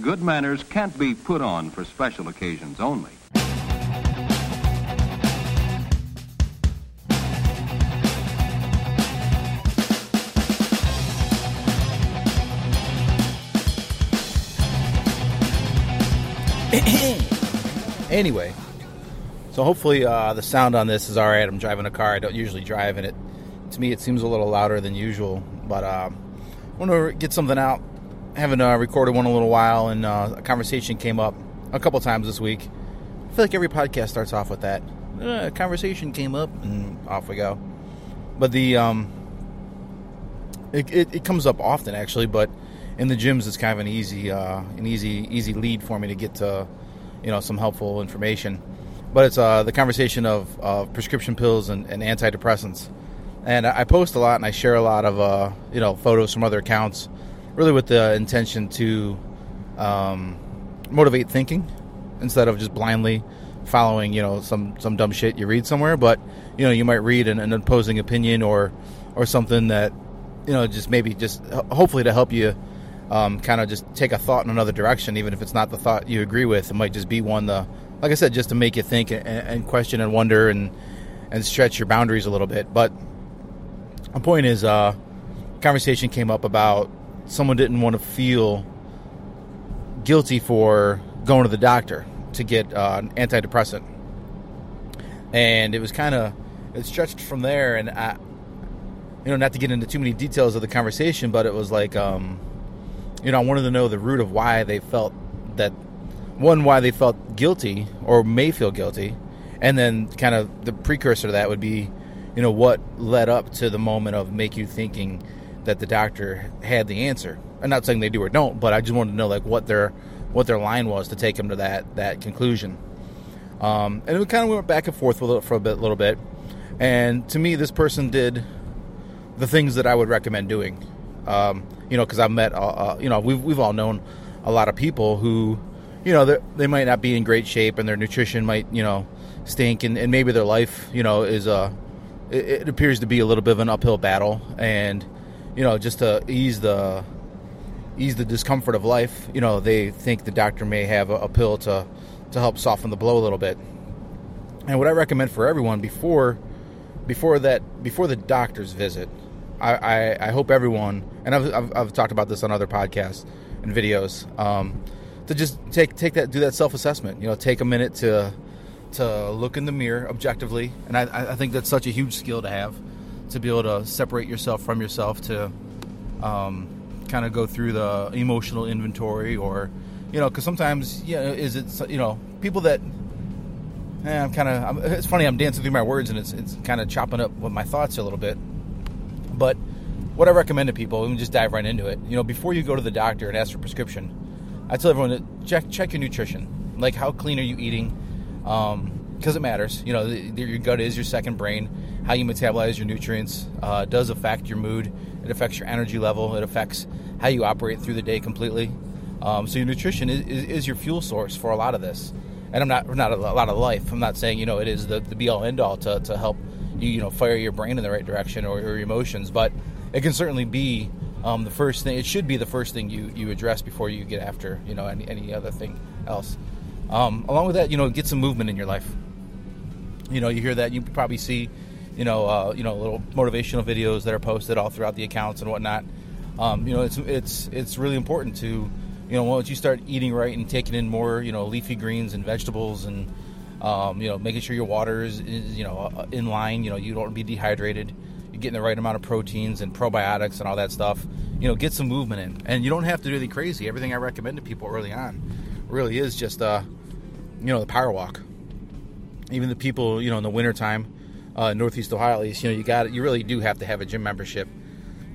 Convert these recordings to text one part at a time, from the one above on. Good manners can't be put on for special occasions only. Anyway, so hopefully the sound on this is all right. I'm driving a car. I don't usually drive in it. To me, it seems a little louder than usual, but I want to get something out. I haven't recorded one in a little while, and a conversation came up a couple times this week. I feel like every podcast starts off with that. A conversation came up, and off we go. But the it comes up often, actually, but in the gyms, it's kind of an easy lead for me to get to, you know, some helpful information. But it's the conversation of prescription pills and antidepressants. And I post a lot and I share a lot of, you know, photos from other accounts, really with the intention to motivate thinking instead of just blindly following, you know, some dumb shit you read somewhere. But, you know, you might read an opposing opinion or something that, you know, just maybe just hopefully to help you kind of just take a thought in another direction, even if it's not the thought you agree with. It might just be one, like I said, just to make you think and question and wonder and stretch your boundaries a little bit. But my point is, conversation came up about someone didn't want to feel guilty for going to the doctor to get an antidepressant, and it was kind of, it stretched from there. And I, you know, not to get into too many details of the conversation, but it was like, you know, I wanted to know the root of why they felt that, one, why they felt guilty or may feel guilty, and then kind of the precursor to that would be, you know, what led up to the moment of make you thinking that the doctor had the answer. I'm not saying they do or don't, but I just wanted to know like what their line was to take them to that conclusion. And we kind of went back and forth with it for a little bit. And to me, this person did the things that I would recommend doing. You know, because I've met, you know, we've all known a lot of people who, you know, they might not be in great shape and their nutrition might, you know, stink, and maybe their life, you know, is it appears to be a little bit of an uphill battle, and, you know, just to ease the discomfort of life, you know, they think the doctor may have a pill to help soften the blow a little bit. And what I recommend for everyone before the doctor's visit, I hope everyone, and I've talked about this on other podcasts and videos, to just do that self-assessment. You know, take a minute to look in the mirror objectively. And I think that's such a huge skill to have, to be able to separate yourself from yourself, to kind of go through the emotional inventory, or, you know, because sometimes, you know, is it, you know, people that, it's funny, I'm dancing through my words and it's kind of chopping up with my thoughts a little bit. But what I recommend to people, and just dive right into it, you know, before you go to the doctor and ask for a prescription, I tell everyone to check your nutrition. Like, how clean are you eating? Because it matters. You know, your gut is your second brain. How you metabolize your nutrients does affect your mood. It affects your energy level. It affects how you operate through the day completely. So your nutrition is your fuel source for a lot of this. And not a lot of life. I'm not saying, you know, it is the be-all, end-all to help you, you know, fire your brain in the right direction, or your emotions. But it can certainly be the first thing. It should be the first thing you address before you get after, you know, any other thing else. Along with that, you know, get some movement in your life. You know, you hear that, you probably see, you know, little motivational videos that are posted all throughout the accounts and whatnot. You know, it's really important to, you know, once you start eating right and taking in more, you know, leafy greens and vegetables, and, you know, making sure your water is, you know, in line, you know, you don't want to be dehydrated, you're getting the right amount of proteins and probiotics and all that stuff. You know, get some movement in, and you don't have to do anything crazy. Everything I recommend to people early on really is just, you know, the power walk. Even the people, you know, in the wintertime, Northeast Ohio at least, you know, you really do have to have a gym membership.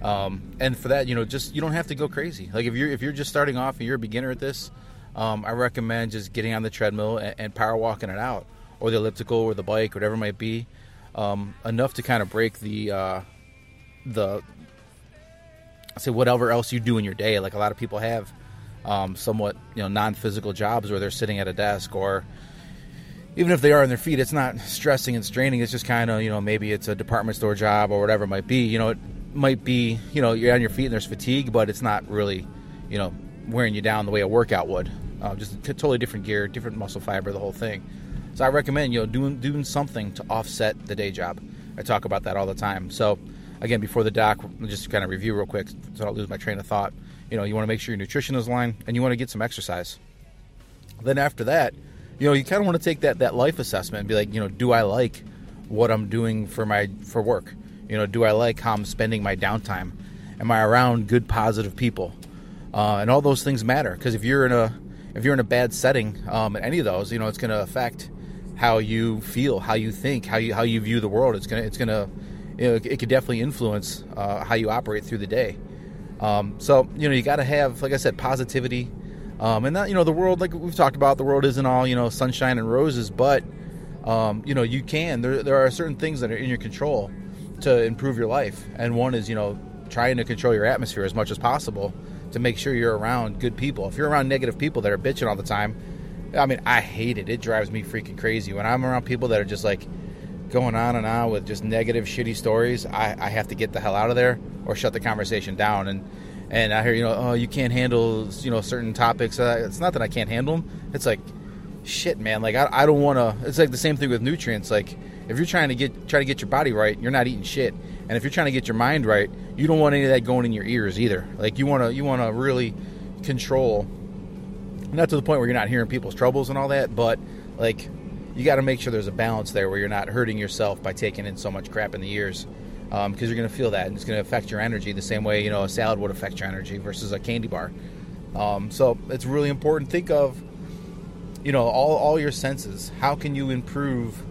And for that, you know, just, you don't have to go crazy. Like, if you're just starting off and you're a beginner at this, I recommend just getting on the treadmill and power walking it out, or the elliptical, or the bike, whatever it might be, enough to kind of break the whatever else you do in your day. Like, a lot of people have, somewhat, you know, non-physical jobs where they're sitting at a desk, or even if they are on their feet, it's not stressing and straining. It's just kind of, you know, maybe it's a department store job or whatever it might be. You know, it might be, you know, you're on your feet and there's fatigue, but it's not really, you know, wearing you down the way a workout would. Just totally different gear, different muscle fiber, the whole thing. So I recommend, you know, doing something to offset the day job. I talk about that all the time. So again, before the doc, just to kind of review real quick so I don't lose my train of thought. You know, you want to make sure your nutrition is aligned and you want to get some exercise. Then after that, you know, you kind of want to take that life assessment and be like, you know, do I like what I'm doing for work? You know, do I like how I'm spending my downtime? Am I around good, positive people? And all those things matter, because if you're in a bad setting, in any of those, you know, it's going to affect how you feel, how you think, how you view the world. It's gonna, you know, it could definitely influence how you operate through the day. So you know, you got to have, like I said, positivity. And that, you know, the world, like we've talked about, the world isn't all, you know, sunshine and roses, but you know, you can. There are certain things that are in your control to improve your life, and one is, you know, trying to control your atmosphere as much as possible to make sure you're around good people. If you're around negative people that are bitching all the time, I mean, I hate it. It drives me freaking crazy. When I'm around people that are just like going on and on with just negative, shitty stories, I have to get the hell out of there or shut the conversation down. And I hear, you know, oh, you can't handle, you know, certain topics. It's not that I can't handle them. It's like, shit, man. Like, I don't want to. It's like the same thing with nutrients. Like, if you're trying to get your body right, you're not eating shit. And if you're trying to get your mind right, you don't want any of that going in your ears either. Like, you want to really control. Not to the point where you're not hearing people's troubles and all that, but like, you got to make sure there's a balance there where you're not hurting yourself by taking in so much crap in the ears, because you're going to feel that, and it's going to affect your energy the same way, you know, a salad would affect your energy versus a candy bar. So it's really important. Think of, you know, all your senses. How can you improve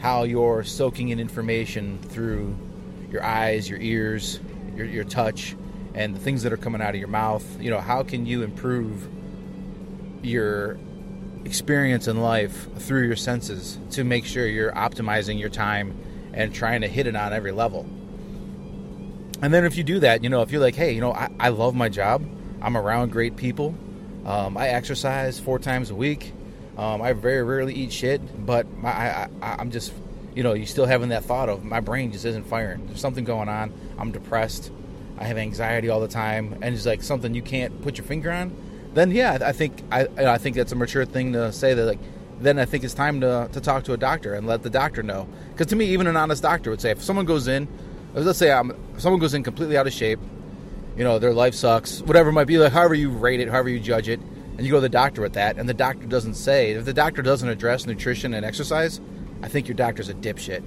how you're soaking in information through your eyes, your ears, your touch, and the things that are coming out of your mouth? You know, how can you improve your experience in life through your senses to make sure you're optimizing your time and trying to hit it on every level? And then if you do that, you know, if you're like, hey, you know, I love my job, I'm around great people, I exercise 4 times a week, I very rarely eat shit, but I'm just, you know, you're still having that thought of, my brain just isn't firing, there's something going on, I'm depressed, I have anxiety all the time, and it's like something you can't put your finger on, then yeah, I think that's a mature thing to say that, like, then I think it's time to talk to a doctor and let the doctor know. Because to me, even an honest doctor would say, if someone goes in, let's say someone goes in completely out of shape, you know, their life sucks, whatever it might be, like however you rate it, however you judge it, and you go to the doctor with that, and the doctor doesn't say, if the doctor doesn't address nutrition and exercise, I think your doctor's a dipshit.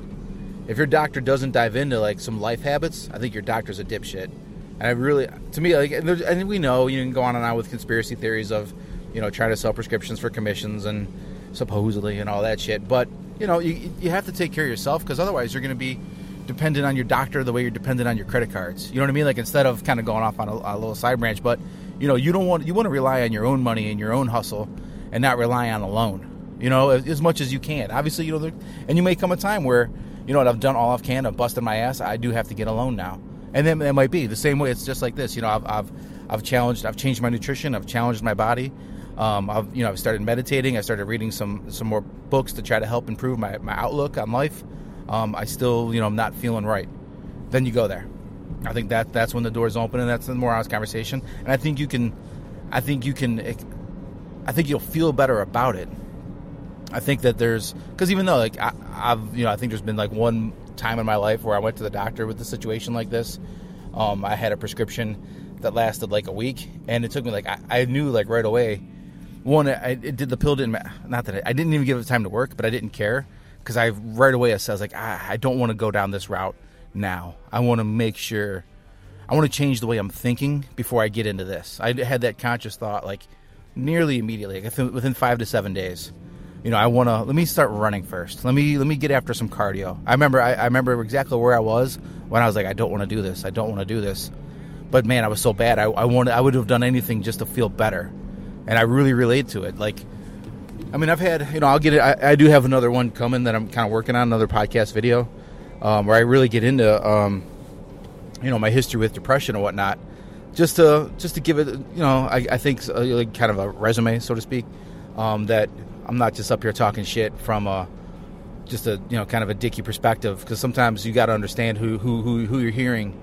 If your doctor doesn't dive into like some life habits, I think your doctor's a dipshit. And I really, to me, like, and we know you can go on and on with conspiracy theories of, you know, trying to sell prescriptions for commissions and supposedly and all that shit. But, you know, you have to take care of yourself, because otherwise you're going to be dependent on your doctor the way you're dependent on your credit cards. You know what I mean? Like, instead of kind of going off on a little side branch, but, you know, you want to rely on your own money and your own hustle and not rely on a loan, you know, as much as you can. Obviously, you know, and you may come a time where, you know what, I've done all I can, I've busted my ass, I do have to get a loan now. And then it might be the same way. It's just like this, you know. I've changed my nutrition. I've challenged my body. I've started meditating. I started reading some more books to try to help improve my outlook on life. I still, you know, I'm not feeling right. Then you go there. I think that's when the doors open, and that's the more honest conversation. And I think you'll feel better about it. I think that there's, because even though, like, I think there's been like one time in my life where I went to the doctor with a situation like this. I had a prescription that lasted like a week, and it took me like, I knew like right away. One, I didn't even give it time to work, but I didn't care, because I right away I was like, I don't want to go down this route now. I want to change the way I'm thinking before I get into this. I had that conscious thought like nearly immediately, like within 5 to 7 days. You know, let me start running first. Let me get after some cardio. I remember exactly where I was when I was like, I don't want to do this. But man, I was so bad. I would have done anything just to feel better. And I really relate to it. Like, I mean, I've had, you know, I'll get it. I do have another one coming that I'm kind of working on, another podcast video, where I really get into, you know, my history with depression and whatnot, just to give it, you know, I think like kind of a resume, so to speak, that I'm not just up here talking shit from just a you know, kind of a dicky perspective, because sometimes you got to understand who you're hearing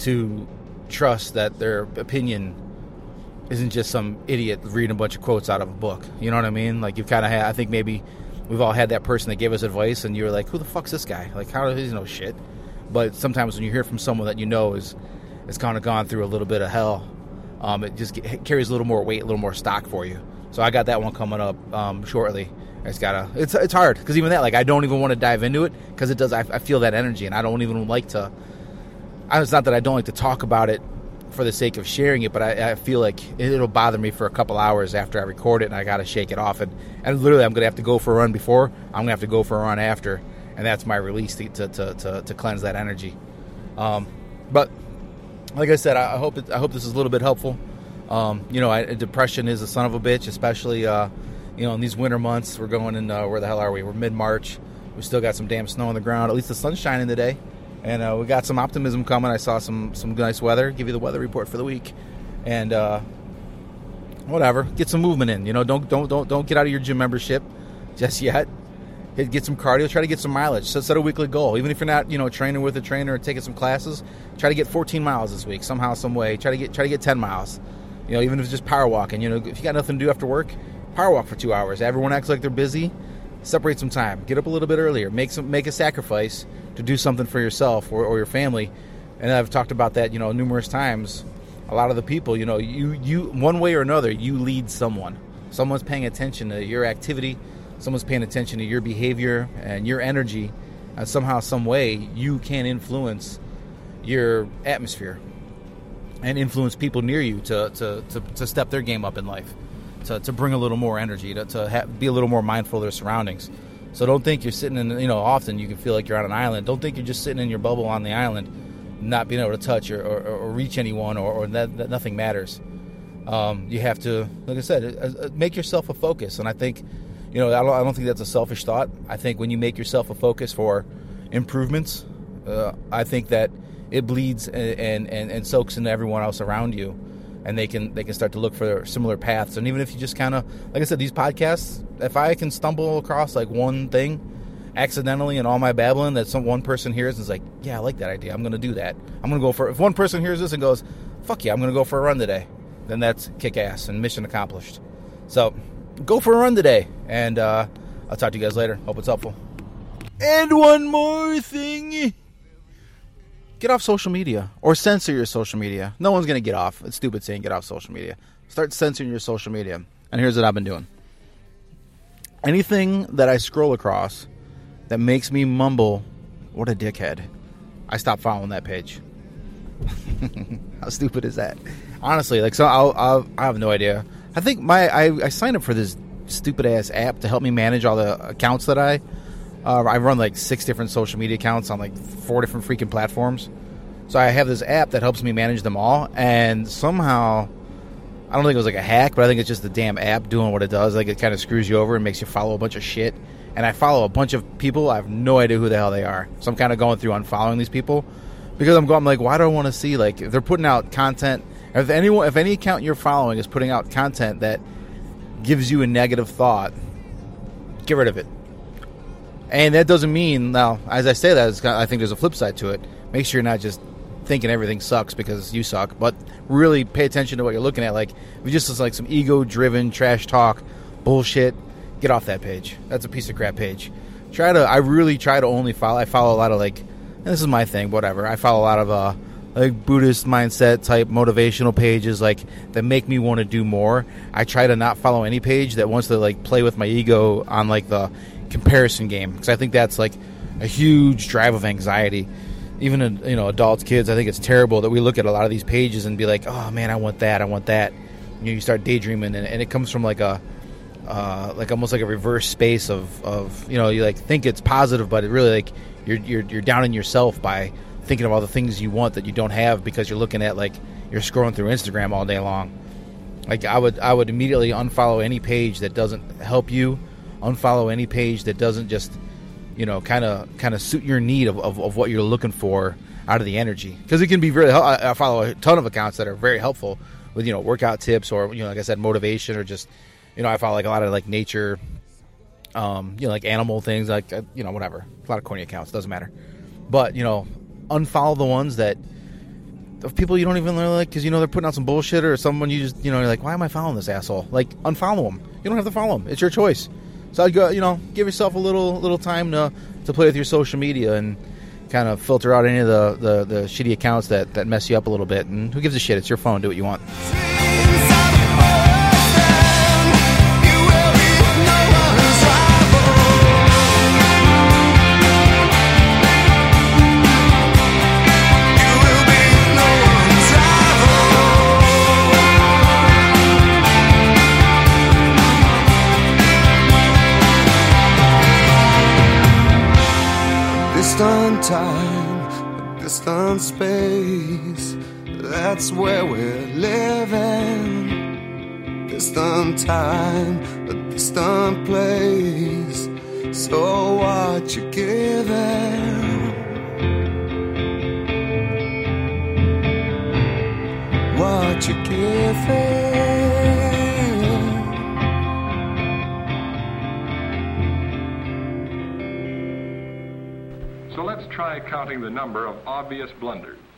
to trust that their opinion isn't just some idiot reading a bunch of quotes out of a book. You know what I mean? Like, you've kind of had, I think maybe we've all had that person that gave us advice and you were like, who the fuck's this guy? Like, how does he know shit? But sometimes when you hear from someone that you know is kind of gone through a little bit of hell, it just carries a little more weight, a little more stock for you. So I got that one coming up shortly. It's hard because even that, like, I don't even want to dive into it because it does. I feel that energy, and I don't even like to. It's not that I don't like to talk about it for the sake of sharing it, but I feel like it'll bother me for a couple hours after I record it, and I got to shake it off. And literally, I'm gonna have to go for a run before. I'm gonna have to go for a run after, and that's my release to cleanse that energy. But like I said, I hope this is a little bit helpful. Depression is a son of a bitch, especially. In these winter months, we're going in, where the hell are we? We're mid-March. We still got some damn snow on the ground. At least the sun's shining today. And we got some optimism coming. I saw some nice weather. Give you the weather report for the week. And whatever. Get some movement in. You know, don't get out of your gym membership just yet. Get some cardio. Try to get some mileage. So set a weekly goal. Even if you're not, training with a trainer or taking some classes, try to get 14 miles this week somehow, some way. Try to get 10 miles. Even if it's just power walking. If you got nothing to do after work, power walk for 2 hours. Everyone acts like they're busy. Separate some time. Get up a little bit earlier. Make a sacrifice to do something for yourself or your family. And I've talked about that, numerous times. A lot of the people, you one way or another, you lead someone. Someone's paying attention to your activity. Someone's paying attention to your behavior and your energy. And somehow, some way, you can influence your atmosphere and influence people near you to step their game up in life. To bring a little more energy, be a little more mindful of their surroundings. So don't think you're sitting in, often you can feel like you're on an island. Don't think you're just sitting in your bubble on the island, not being able to touch or reach anyone or that nothing matters. You have to, like I said, make yourself a focus. And I think, I don't think that's a selfish thought. I think when you make yourself a focus for improvements, I think that it bleeds and soaks into everyone else around you. And they can start to look for similar paths. And even if you just kind of, like I said, these podcasts, if I can stumble across like one thing accidentally in all my babbling that one person hears and is like, yeah, I like that idea. I'm going to do that. I'm going to go for, if one person hears this and goes, fuck yeah, I'm going to go for a run today, then that's kick ass and mission accomplished. So go for a run today. And I'll talk to you guys later. Hope it's helpful. And one more thing. Get off social media or censor your social media. No one's going to get off. It's stupid saying get off social media. Start censoring your social media. And here's what I've been doing. Anything that I scroll across that makes me mumble, what a dickhead, I stop following that page. How stupid is that? Honestly, I have no idea. I think I signed up for this stupid ass app to help me manage all the accounts that I run like 6 different social media accounts on like 4 different freaking platforms. So I have this app that helps me manage them all. And somehow, I don't think it was like a hack, but I think it's just the damn app doing what it does. Like, it kind of screws you over and makes you follow a bunch of shit. And I follow a bunch of people. I have no idea who the hell they are. So I'm kind of going through unfollowing these people because I'm like, why do I want to see, like, if they're putting out content, if any account you're following is putting out content that gives you a negative thought, get rid of it. And that doesn't mean, now, as I say that, I think there's a flip side to it. Make sure you're not just thinking everything sucks because you suck, but really pay attention to what you're looking at. Like, if it's like some ego-driven trash talk bullshit, get off that page. That's a piece of crap page. I really try to only follow. I follow a lot of, like, and this is my thing, whatever. I follow a lot of like Buddhist mindset type motivational pages, like, that make me want to do more. I try to not follow any page that wants to, like, play with my ego on, like, the comparison game, because I think that's like a huge drive of anxiety, even in, adults, kids. I think it's terrible that we look at a lot of these pages and be like, oh man, I want that. You start daydreaming, and it comes from like a like almost like a reverse space of you like think it's positive, but it really, like, you're downing yourself by thinking of all the things you want that you don't have because you're looking at, like, you're scrolling through Instagram all day long. Like, I would immediately unfollow any page that doesn't help you. Unfollow any page that doesn't just, kind of suit your need of what you're looking for out of the energy. Because it can be really helpful. I follow a ton of accounts that are very helpful with, workout tips or, like I said, motivation, or just, I follow like a lot of like nature, like animal things, like, whatever. A lot of corny accounts. Doesn't matter. But, unfollow the ones that of people you don't even really like because you know they're putting out some bullshit, or someone you just, you know, you're like, why am I following this asshole? Like, unfollow them. You don't have to follow them. It's your choice. So I'd go, you know, give yourself a little time to play with your social media and kind of filter out any of the shitty accounts that mess you up a little bit. And who gives a shit? It's your phone. Do what you want. Distant time, distant space, that's where we're living. Distant time, a distant place, so what you giving? What you giving? Try counting the number of obvious blunders.